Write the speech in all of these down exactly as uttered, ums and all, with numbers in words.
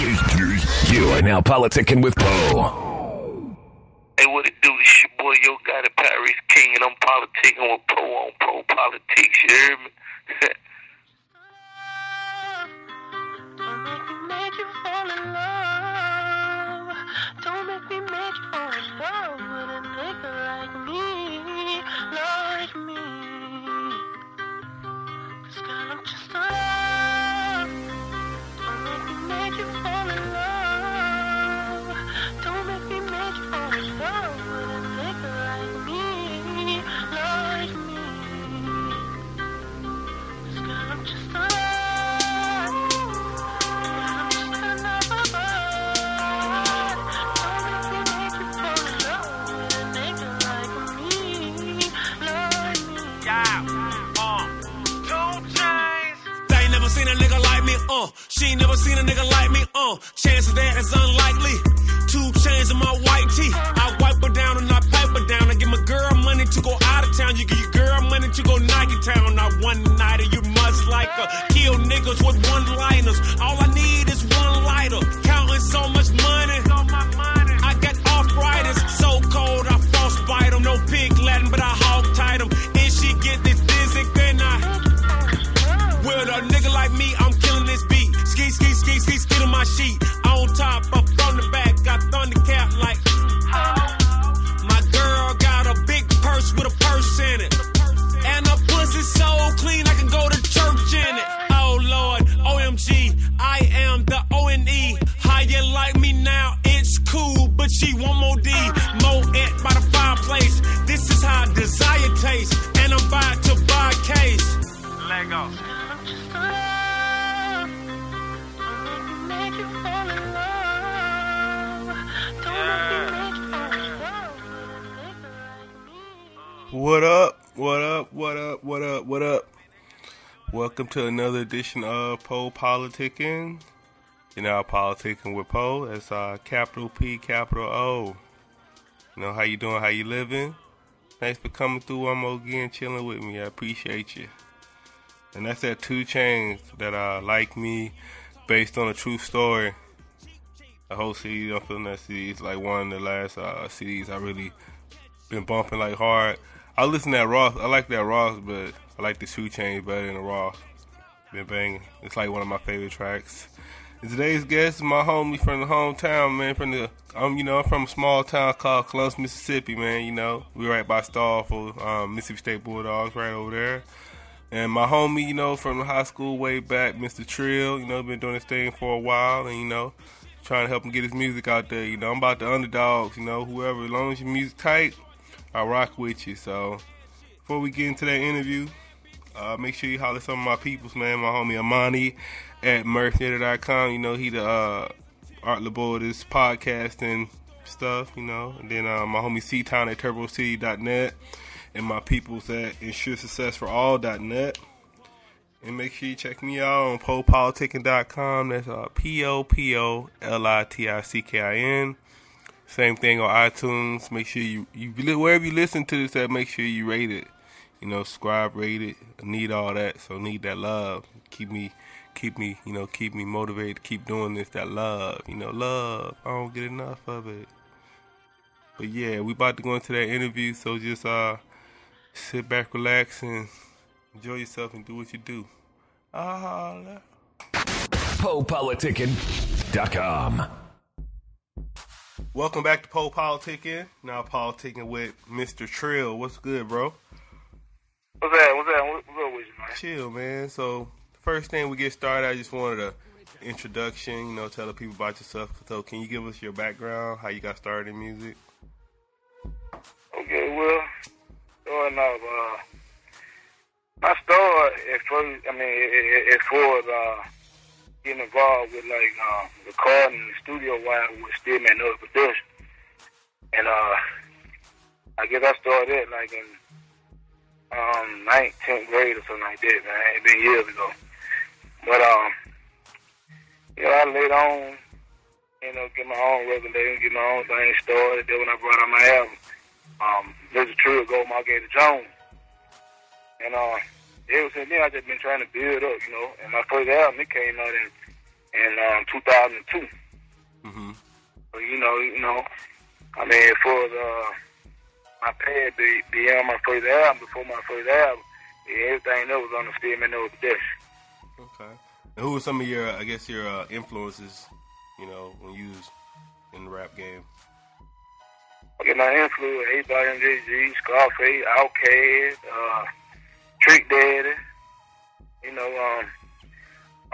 You are now politicking with Poe. Hey, what it do? It's your boy, Yo Got It, Paris King, and I'm politicking with Poe on Poe Politics. You hear me? Don't make me make you fall in love. Don't make me make you fall in love with a nigga like me, like me. 'Cause girl, I'm just a love. Don't make me make you fall in love. Don't make me make you fall in love with a nigga like me, like me. 'Cause girl, I'm just a love. Uh, she ain't never seen a nigga like me, uh, chances that is unlikely, two chainz in my white tee, I wipe her down and I pipe her down, I give my girl money to go out of town, you give your girl money to go Nike town, not one nighter, you must like her, kill niggas with one-liners, all I need is one lighter, counting so much money, I got arthritis, so cold, I frostbite them, no pig Latin, but I hog-tied them, and she get this dizzy, then I, with a nigga like me, I'm Ski, ski, ski, ski to my sheet. On top, up on the back, got Thundercat like. Oh. My girl got a big purse with a purse in it. And her pussy so clean, I can go to church in it. Oh, Lord, O M G, I am the O N E. How you like me now? It's cool, but she want more D. Mo it by the fireplace. This is how desire tastes. And I'm about to buy a case. Legos. What up? What up? What up? What up? What up? Welcome to another edition of Poe Politicking. You know, politicking with Poe. That's uh, capital P, capital O. You know, how you doing? How you living? Thanks for coming through one more again, chilling with me. I appreciate you. And that's that two chainz that uh, like me, based on a true story. The whole C D, Don't Feel That C D, is like one of the last uh, C Ds I really been bumping like hard. I listen to that Ross. I like that Ross, but I like the two chainz better than the Ross. Been banging. It's like one of my favorite tracks. And today's guest is my homie from the hometown, man. From the, I'm, you know, I'm from a small town called Columbus, Mississippi, man. You know, we right by Stahl for um, Mississippi State Bulldogs, right over there. And my homie, you know, from high school way back, Mister Trill. You know, been doing this thing for a while, and you know, trying to help him get his music out there. You know, I'm about the underdogs. You know, whoever, as long as your music tight, I rock with you. So before we get into that interview, uh, make sure you holler some of my peoples, man. My homie Amani at Murph Netter dot com. You know, he the uh, art label of this podcast and stuff, you know. And then uh, my homie C-Town at Turbo City dot net. And my peoples at Insure Success For All dot net. And make sure you check me out on Popolitickin dot com. That's uh, P O P O L I T I C K I N. Same thing on iTunes. Make sure you, you wherever you listen to this at, make sure you rate it. You know, subscribe, rate it. I need all that. So need that love. Keep me, keep me, you know, keep me motivated to keep doing this. That love, you know, love. I don't get enough of it. But yeah, we about to go into that interview. So just uh, sit back, relax, and enjoy yourself and do what you do. Holla. Popoliticking dot com. Welcome back to Poe Politicking. Now politicking with Mister Trill. What's good, bro? What's that? What's that? What's up with you, man? Chill, man. So, first thing we get started, I just wanted an introduction, you know, tell the people about yourself. So, can you give us your background, how you got started in music? Okay, well, starting off, uh, I started at first, I mean, as far as, uh, getting involved with like uh, recording in the studio while I was still in another production. And uh, I guess I started it like in um, ninth, tenth grade or something like that, man. It's been years ago. But, um, you know, I laid on, you know, get my own record label, get my own thing started. Then when I brought out my album, um, Mister Trill, Go Ballgator Jones. And, uh, ever since then, I just been trying to build up, you know. And my first album, it came out in in um, two thousand two. Mm-hmm. So, you know, you know, I mean, for the, my pad be, be on my first album, before my first album, yeah, everything that was on the Steadman Up was this. Okay. And who were some of your, I guess, your uh, influences, you know, when you was in the rap game? Okay, my influence, A-Body M J G, Scarface, Outkast, uh, Trick Daddy, you know, um,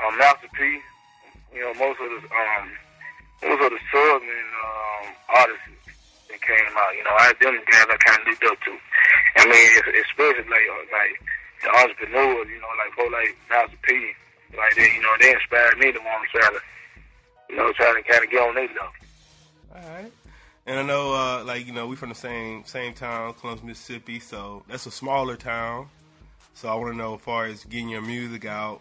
um, Master P, you know, most of the, um, most of the Southern um, artists that came out, you know, I them guys I kind of looked up to. I mean, especially like like the entrepreneurs, you know, like folks like Master P, like they, you know, they inspired me to want to try to, you know, try to kind of get on their level. All right. And I know, uh, like, you know, we from the same same town, Columbus, Mississippi, so that's a smaller town. So I want to know, as far as getting your music out,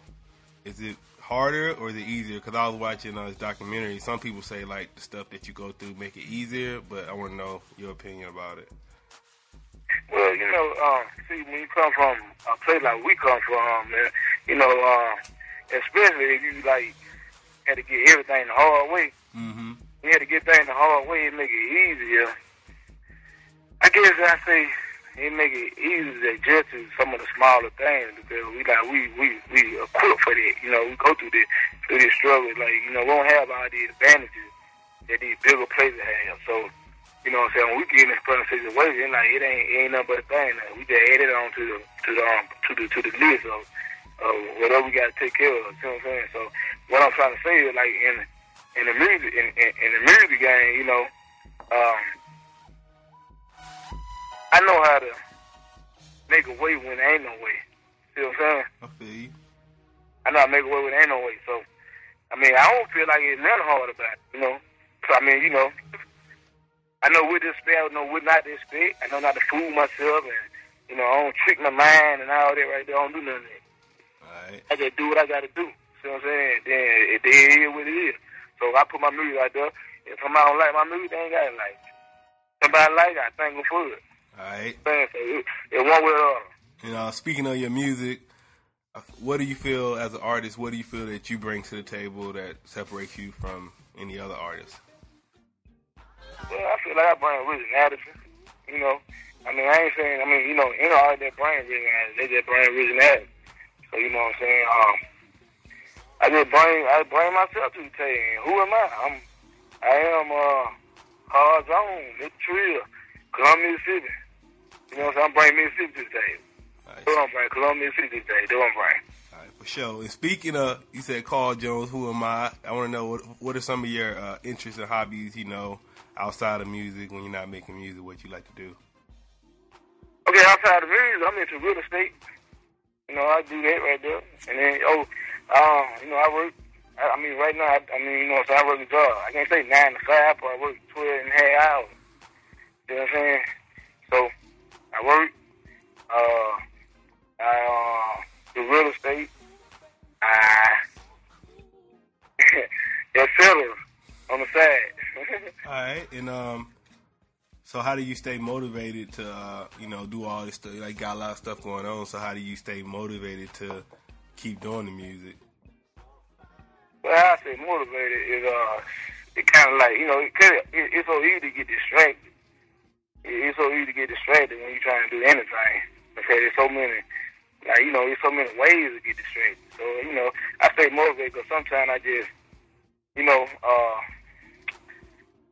is it harder or is it easier? Because I was watching uh, this documentary. Some people say, like, the stuff that you go through make it easier, but I want to know your opinion about it. Well, you know, uh, see, when you come from a place like we come from, man, you know, uh, especially if you, like, had to get everything the hard way. Mm-hmm. You had to get things the hard way, it make it easier. I guess I say it make it easier to adjust to some of the smaller things because we like we we we equipped for that. You know, we go through this through this struggle. Like, you know, we don't have all these advantages that these bigger places have. So, you know what I'm saying, when we get in this present situation, like it ain't it ain't nothing but a thing. Like, we just add it on to the to the um, to the to the list of, of whatever we gotta take care of, you know what I'm saying? So what I'm trying to say is like in In the music, in, in, in the music game, you know, um, I know how to make a way when there ain't no way. See what I'm saying? I feel you. I know how to make a way when there ain't no way. So, I mean, I don't feel like it's nothing hard about it, you know. So, I mean, you know, I know what to expect, I know what not to expect. I know not to fool myself, and, you know, I don't trick my mind and all that right there. I don't do none of that. All right. I just do what I got to do. See what I'm saying? Then it, it is what it is. So I put my music out there. If somebody don't like my music, they ain't got to like it. Somebody like it, I thank them for it. All right. It's one way or the other. And uh, speaking of your music, what do you feel as an artist, what do you feel that you bring to the table that separates you from any other artist? Well, I feel like I bring originality. You know, I mean, I ain't saying, I mean, you know, any artist that bring originality, they just bring originality. So, you know what I'm saying? Um, I just bring I bring myself to the table. And who am I? I'm I am uh, Carl Jones, Mister Trill, Columbus, Mississippi. You know what I'm saying? I'm bringing Mississippi to the table. Right. Who I'm bringing Columbus, Mississippi to the table. Who I'm bringing. All right, for sure. And speaking of, you said Carl Jones. Who am I? I want to know what what are some of your uh, interests and hobbies? You know, outside of music, when you're not making music, what you like to do? Okay, outside of music, I'm into real estate. You know, I do that right there, and then oh. Um, you know, I work, I, I mean, right now, I, I mean, you know, so I work a job. I can't say nine to five, but I work twelve and a half hours. You know what I'm saying? So, I work, uh, I, uh, do real estate, I, et cetera, on the side. All right, and, um, so how do you stay motivated to, uh, you know, do all this stuff? Like, got a lot of stuff going on, so how do you stay motivated to keep doing the music? Well, I say motivated is uh, it kind of like, you know, it, it, it's so easy to get distracted. It, it's so easy to get distracted when you're trying to do anything. Okay, there's so many, like, you know, there's so many ways to get distracted. So, you know, I say motivated because sometimes I just, you know, uh,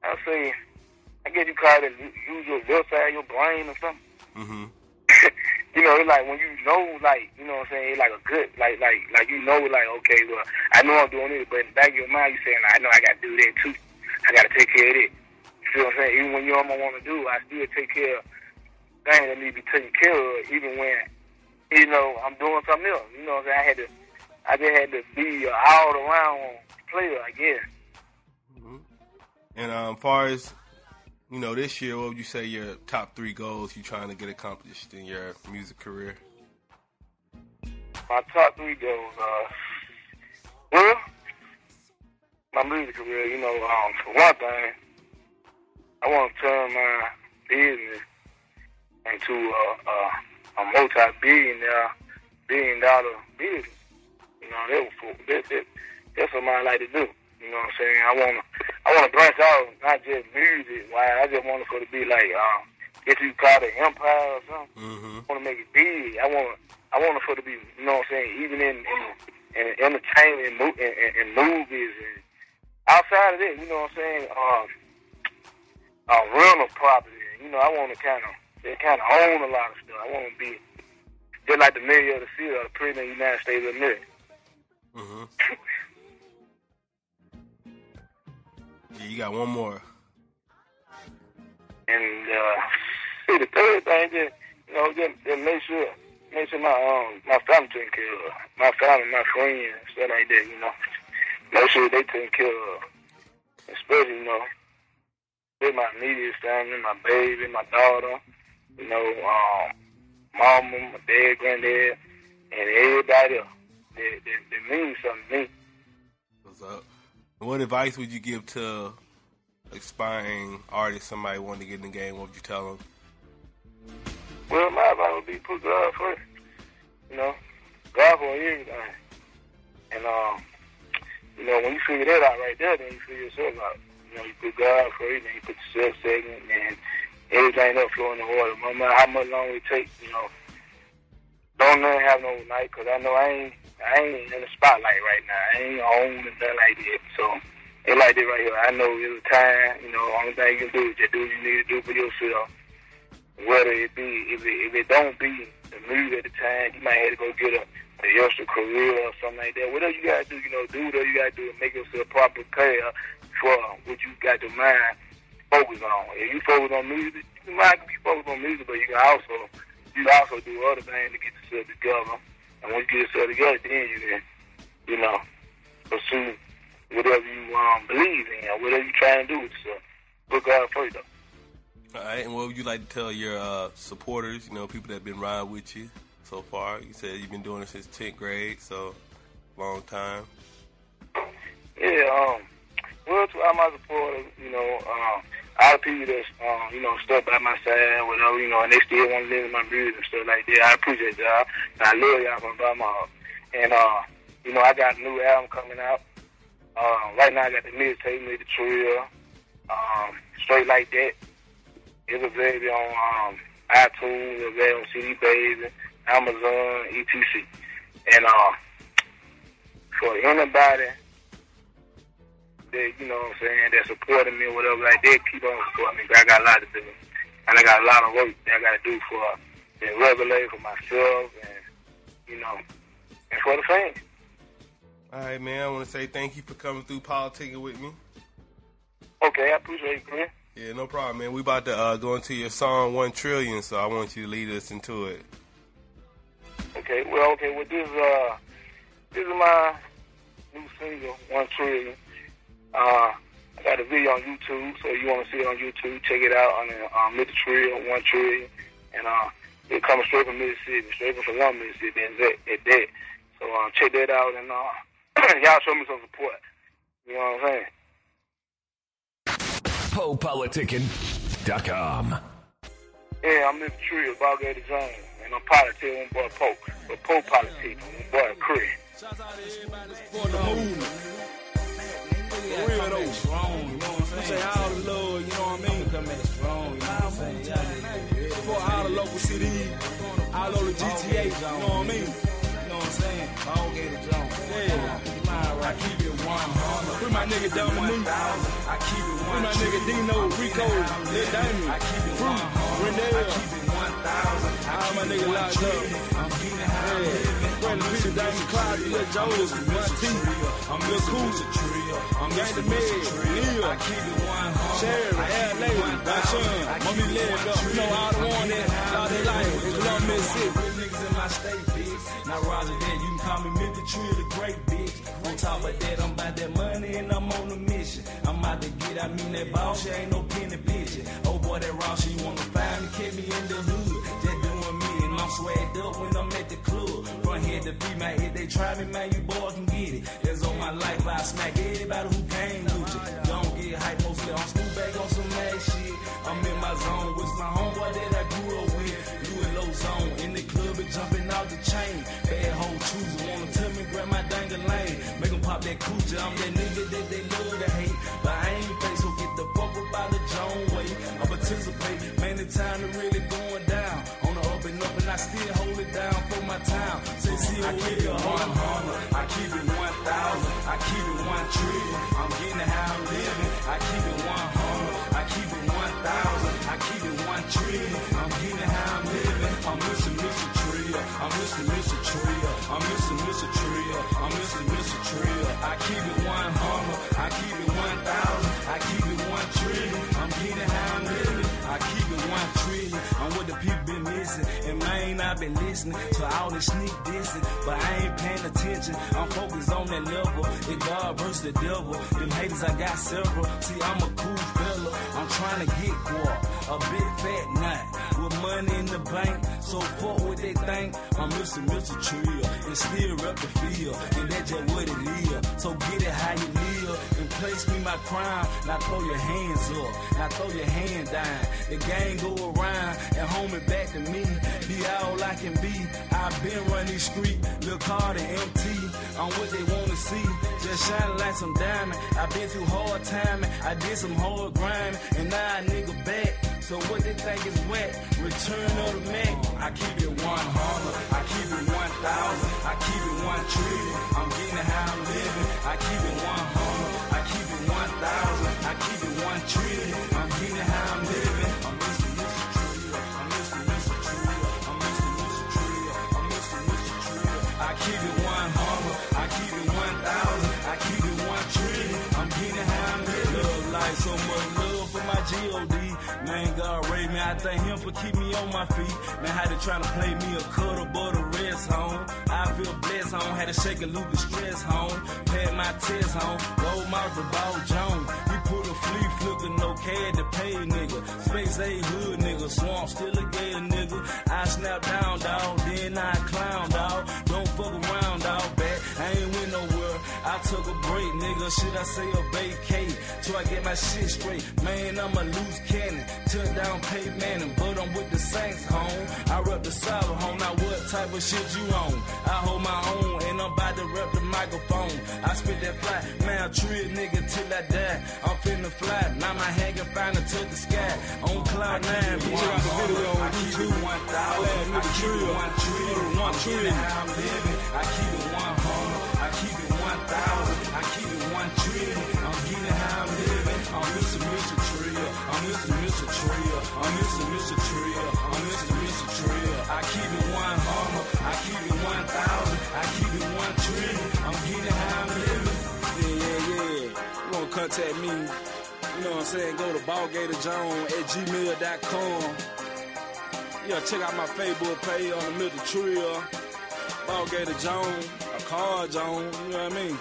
I say, I guess you call it use your left side, your brain or something. Mm-hmm. You know, it's like when you know, like, you know what I'm saying, it's like a good, like, like, like you know, like, okay, well, I know I'm doing this, but in the back of your mind, you're saying, like, I know I got to do that, too. I got to take care of it. You see what I'm saying? Even when you don't want to do, I still take care of things that need to be taken care of, even when, you know, I'm doing something else. You know what I'm saying? I had to, I just had to be an all-around player, I guess. Mm-hmm. And um, as far as... you know, this year, what would you say your top three goals you're trying to get accomplished in your music career? My top three goals, uh, well, my music career, you know, um, for one thing, I want to turn my business into uh, uh, a multi-billion dollar, billion dollar business. You know, that was, that, that, that's what I like to do. You know what I'm saying? I wanna, I wanna branch out, not just music. Why? I just want it for it to be like, um, if you call it empire or something, mm-hmm. I wanna make it big. I wanna, I wanna for it to be, you know what I'm saying? Even in, in, in entertainment, and in, in, in movies, and outside of that, you know what I'm saying? Um, uh, rental property. You know, I wanna kind of, kind of own a lot of stuff. I wanna be just like the mayor of the city, or the president of the United States of America. Mm-hmm. Yeah, you got one more. And uh, see, the third thing, just you know, just, just make sure, make sure my um my family taking care of, my family, my friends, stuff like that. You know, make sure they taking care of, especially you know, with my immediate family, my baby, my daughter, you know, um, mama, my dad, granddad, and everybody else. That, that, that means something to me. What's up? What advice would you give to aspiring artists, somebody wanting to get in the game? What would you tell them? Well, my advice would be put God first. You know, God for everything. And, um, you know, when you figure that out right there, then you figure yourself out. You know, you put God first, then you put yourself second, and everything else flowing in the water. No matter how much longer it takes, you know, don't let it happen overnight, because I know I ain't, I ain't in the spotlight right now. I ain't on nothing like that. So, it's like that right here. I know it's time. You know, only thing you can do is just do what you need to do for yourself. Whether it be, if it, if it don't be the move at the time, you might have to go get a, a extra career or something like that. Whatever you got to do, you know, do whatever you got to do to make yourself proper care for what you got your mind focus on. If you focus on music, you might be focused on music, but you can also, you can also do other things to get yourself together. And once you get yourself together, then you can, you know, pursue whatever you um, believe in or whatever you're trying to do with yourself. Put God first, though. All right, and what would you like to tell your uh, supporters, you know, people that have been riding with you so far? You said you've been doing it since tenth grade, so long time. Yeah, um, well, to all my supporters, you know, um, all the people that's, um, you know, stuck by my side, whatever, you know, and they still want to listen to my music and stuff like that. I appreciate y'all. And I love y'all from the bottom of my heart. And, uh, you know, I got a new album coming out. Uh, right now, I got the mixtape, Mister Trill, um, Straight Like That. It's available on um, iTunes, it's available on C D Baby, Amazon, et cetera. And uh, for anybody that, you know what I'm saying, that's supporting me or whatever like that, keep on supporting me, because I got a lot to do. And I got a lot of work that I got to do for and regulate for myself and, you know, and for the fans. All right, man, I want to say thank you for coming through Politicking with me. Okay, I appreciate it, man. Yeah, no problem, man. We about to uh, go into your song, One Trillion, so I want you to lead us into it. Okay, well, okay, well, this, uh, this is my new single, One Trillion. Uh, I got a video on YouTube, so you want to see it on YouTube, check it out on the, uh, Mister Trill, One Trillion. And uh, it comes straight from Mississippi, straight from Columbia, Mississippi, and that, that. So uh, check that out, and uh, y'all show me some support. You know what I'm saying? Popoliticking dot com. Yeah, I'm Mister Trill, Ballgator Jones, and I'm politicking with boy Poe. But Poe Politicking with boy Chris. Shout out to everybody that's for the movement. For real though, strong. You know what I'm saying? All the love, you know what I mean? Come at strong. You know what I'm saying? For all the local cities, all over the G T A. You know what I mean? You know what I'm saying? Ballgator Jones. I keep it one hundred. With my nigga Dominique, I keep it one hundred. With my nigga Dino, Rico, Lil Damien, I keep it one hundred. Renee, I keep it one thousand. All my niggas locked up. I'm keeping how I'm living. Brandon Peter, Damien, Clyde, Lil Jones, Lil T. I'm Lil Cool. I'm Gangsta Meg, Lil. I keep it one hundred. Sherry, L. Lady, Dachshund, Mommy Leg Up. You know all the one that y'all they like. It's love Mississippi. Real niggas in my state, bitch. Now Roger that, you can call me Mister Trill, the great bitch. On top of that, I'm about that money and I'm on a mission. I'm out to get, I mean that ball, she ain't no penny pigeon. Oh boy, that raw, she wanna find me, keep me in the hood. Just doing me and I'm swagged up when I'm at the club. From head to feet, man, if they try me, man, you boys can get it. That's on my life, I smack everybody who came with you. Don't get hype, mostly I'm still back on some ass shit. I'm in my zone with my homeboy that I grew up with. You in low zone, in the club and jumping out the chain. Bad hoe choosers wanna tell me grab my dang lane. Make them pop that coochie, I'm that nigga that they love to hate. But I ain't fake, so get the fuck up out of Jones way. I participate, man, the time to really going down. On the up and up, and I still hold it down for my time. Since I keep it one hundred, I keep it one thousand, I keep it one trillion. I'm getting how I'm living, I keep it one hundred, I keep it one thousand, I keep it one trillion. I'm getting how I'm living, I'm missing Mister Trill, I'm missing Mister Trill, I'm missing Mister Trill, I'm missing Mister Trill. I keep it one hundred, I keep it one thousand, I keep it one trillion. I'm getting how I'm living, I keep it one trillion. I'm what the people been missing, and man, I've been listening to all the sneak dissing, but I ain't paying attention. I'm focused on that level. If God versus the devil, them haters I got several. See, I'm a cool fella. I'm trying to get guap, a big fat nut with money in the bank. So fuck what they think. I'm missing Mister Trill and still rep the field, and that's just what it is. So get it how you live and place me my crime. Now throw your hands up, now throw your hand down. The gang go around and home it back to me. Be all I can be. I've been running street, look hard and empty. I'm what they wanna see, just shining like some diamond. I've been through hard timing, I did some hard grinding, and now a nigga back. So what they think is wet, return of the Mac. I keep it one hundred, I keep it one thousand, I keep it one trillion. I'm getting how I'm living, I keep it one hundred, I keep it one thousand, I keep it one trillion. I'm getting how I'm living, I'm Mister Mister Trill, I'm Mister Mister Trill, I'm Mister Mister Trill, I'm Mister Mister Trill. I keep it one hundred, I keep it one thousand, I keep it one trillion. I'm getting how I'm living. Love life, so much love for my G O D. Man, God raised me, I thank him for keep me on my feet. Man, how they tryna play me a cuddle, but a rest home. I feel blessed home, had to shake a loop of stress home. Pad my test home, roll my ball Jones. He put a flea flicker, no cad to pay, nigga. Space A hood, nigga, swamp still a gay, nigga. I snap down, dog, then I clown, dog. Don't fuck around, dog, back, I ain't went nowhere. I took a break, nigga, shit, I say a vacate. Till I get my shit straight, man, I'm a loose cannon. Took down Pay Manning, but I'm with the Saints, home. I rep the side, home. Now what type of shit you on? I hold my own, and I'm about to rep the microphone. I spit that fly, man, Trill nigga till I die. I'm finna fly, now my hand can find it to the sky. On cloud nine, bitch, I got a video on YouTube. I let Mister Trill, one trillion. I'm living, I keep it one home, I keep it one thousand, I keep it one trillion. I'm getting how I'm living, I'm Mister Mister Trill, I'm Mister Mister Trill, I'm Mister Mister Trill, I'm Mister Mister Trill. I keep it one hundred, I keep it one thousand, I keep it one trillion. I'm getting how I'm living. Yeah, yeah, yeah. You wanna contact me? You know what I'm saying? Go to ball gator jones at gmail dot com. Yeah, check out my Facebook page on the Mister Trill, Ballgator Jones, or Carl Jones. You know what I mean?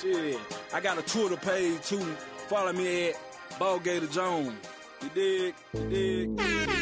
Shit, I got a Twitter page too. Follow me at Ballgator Jones. You dig? You dig?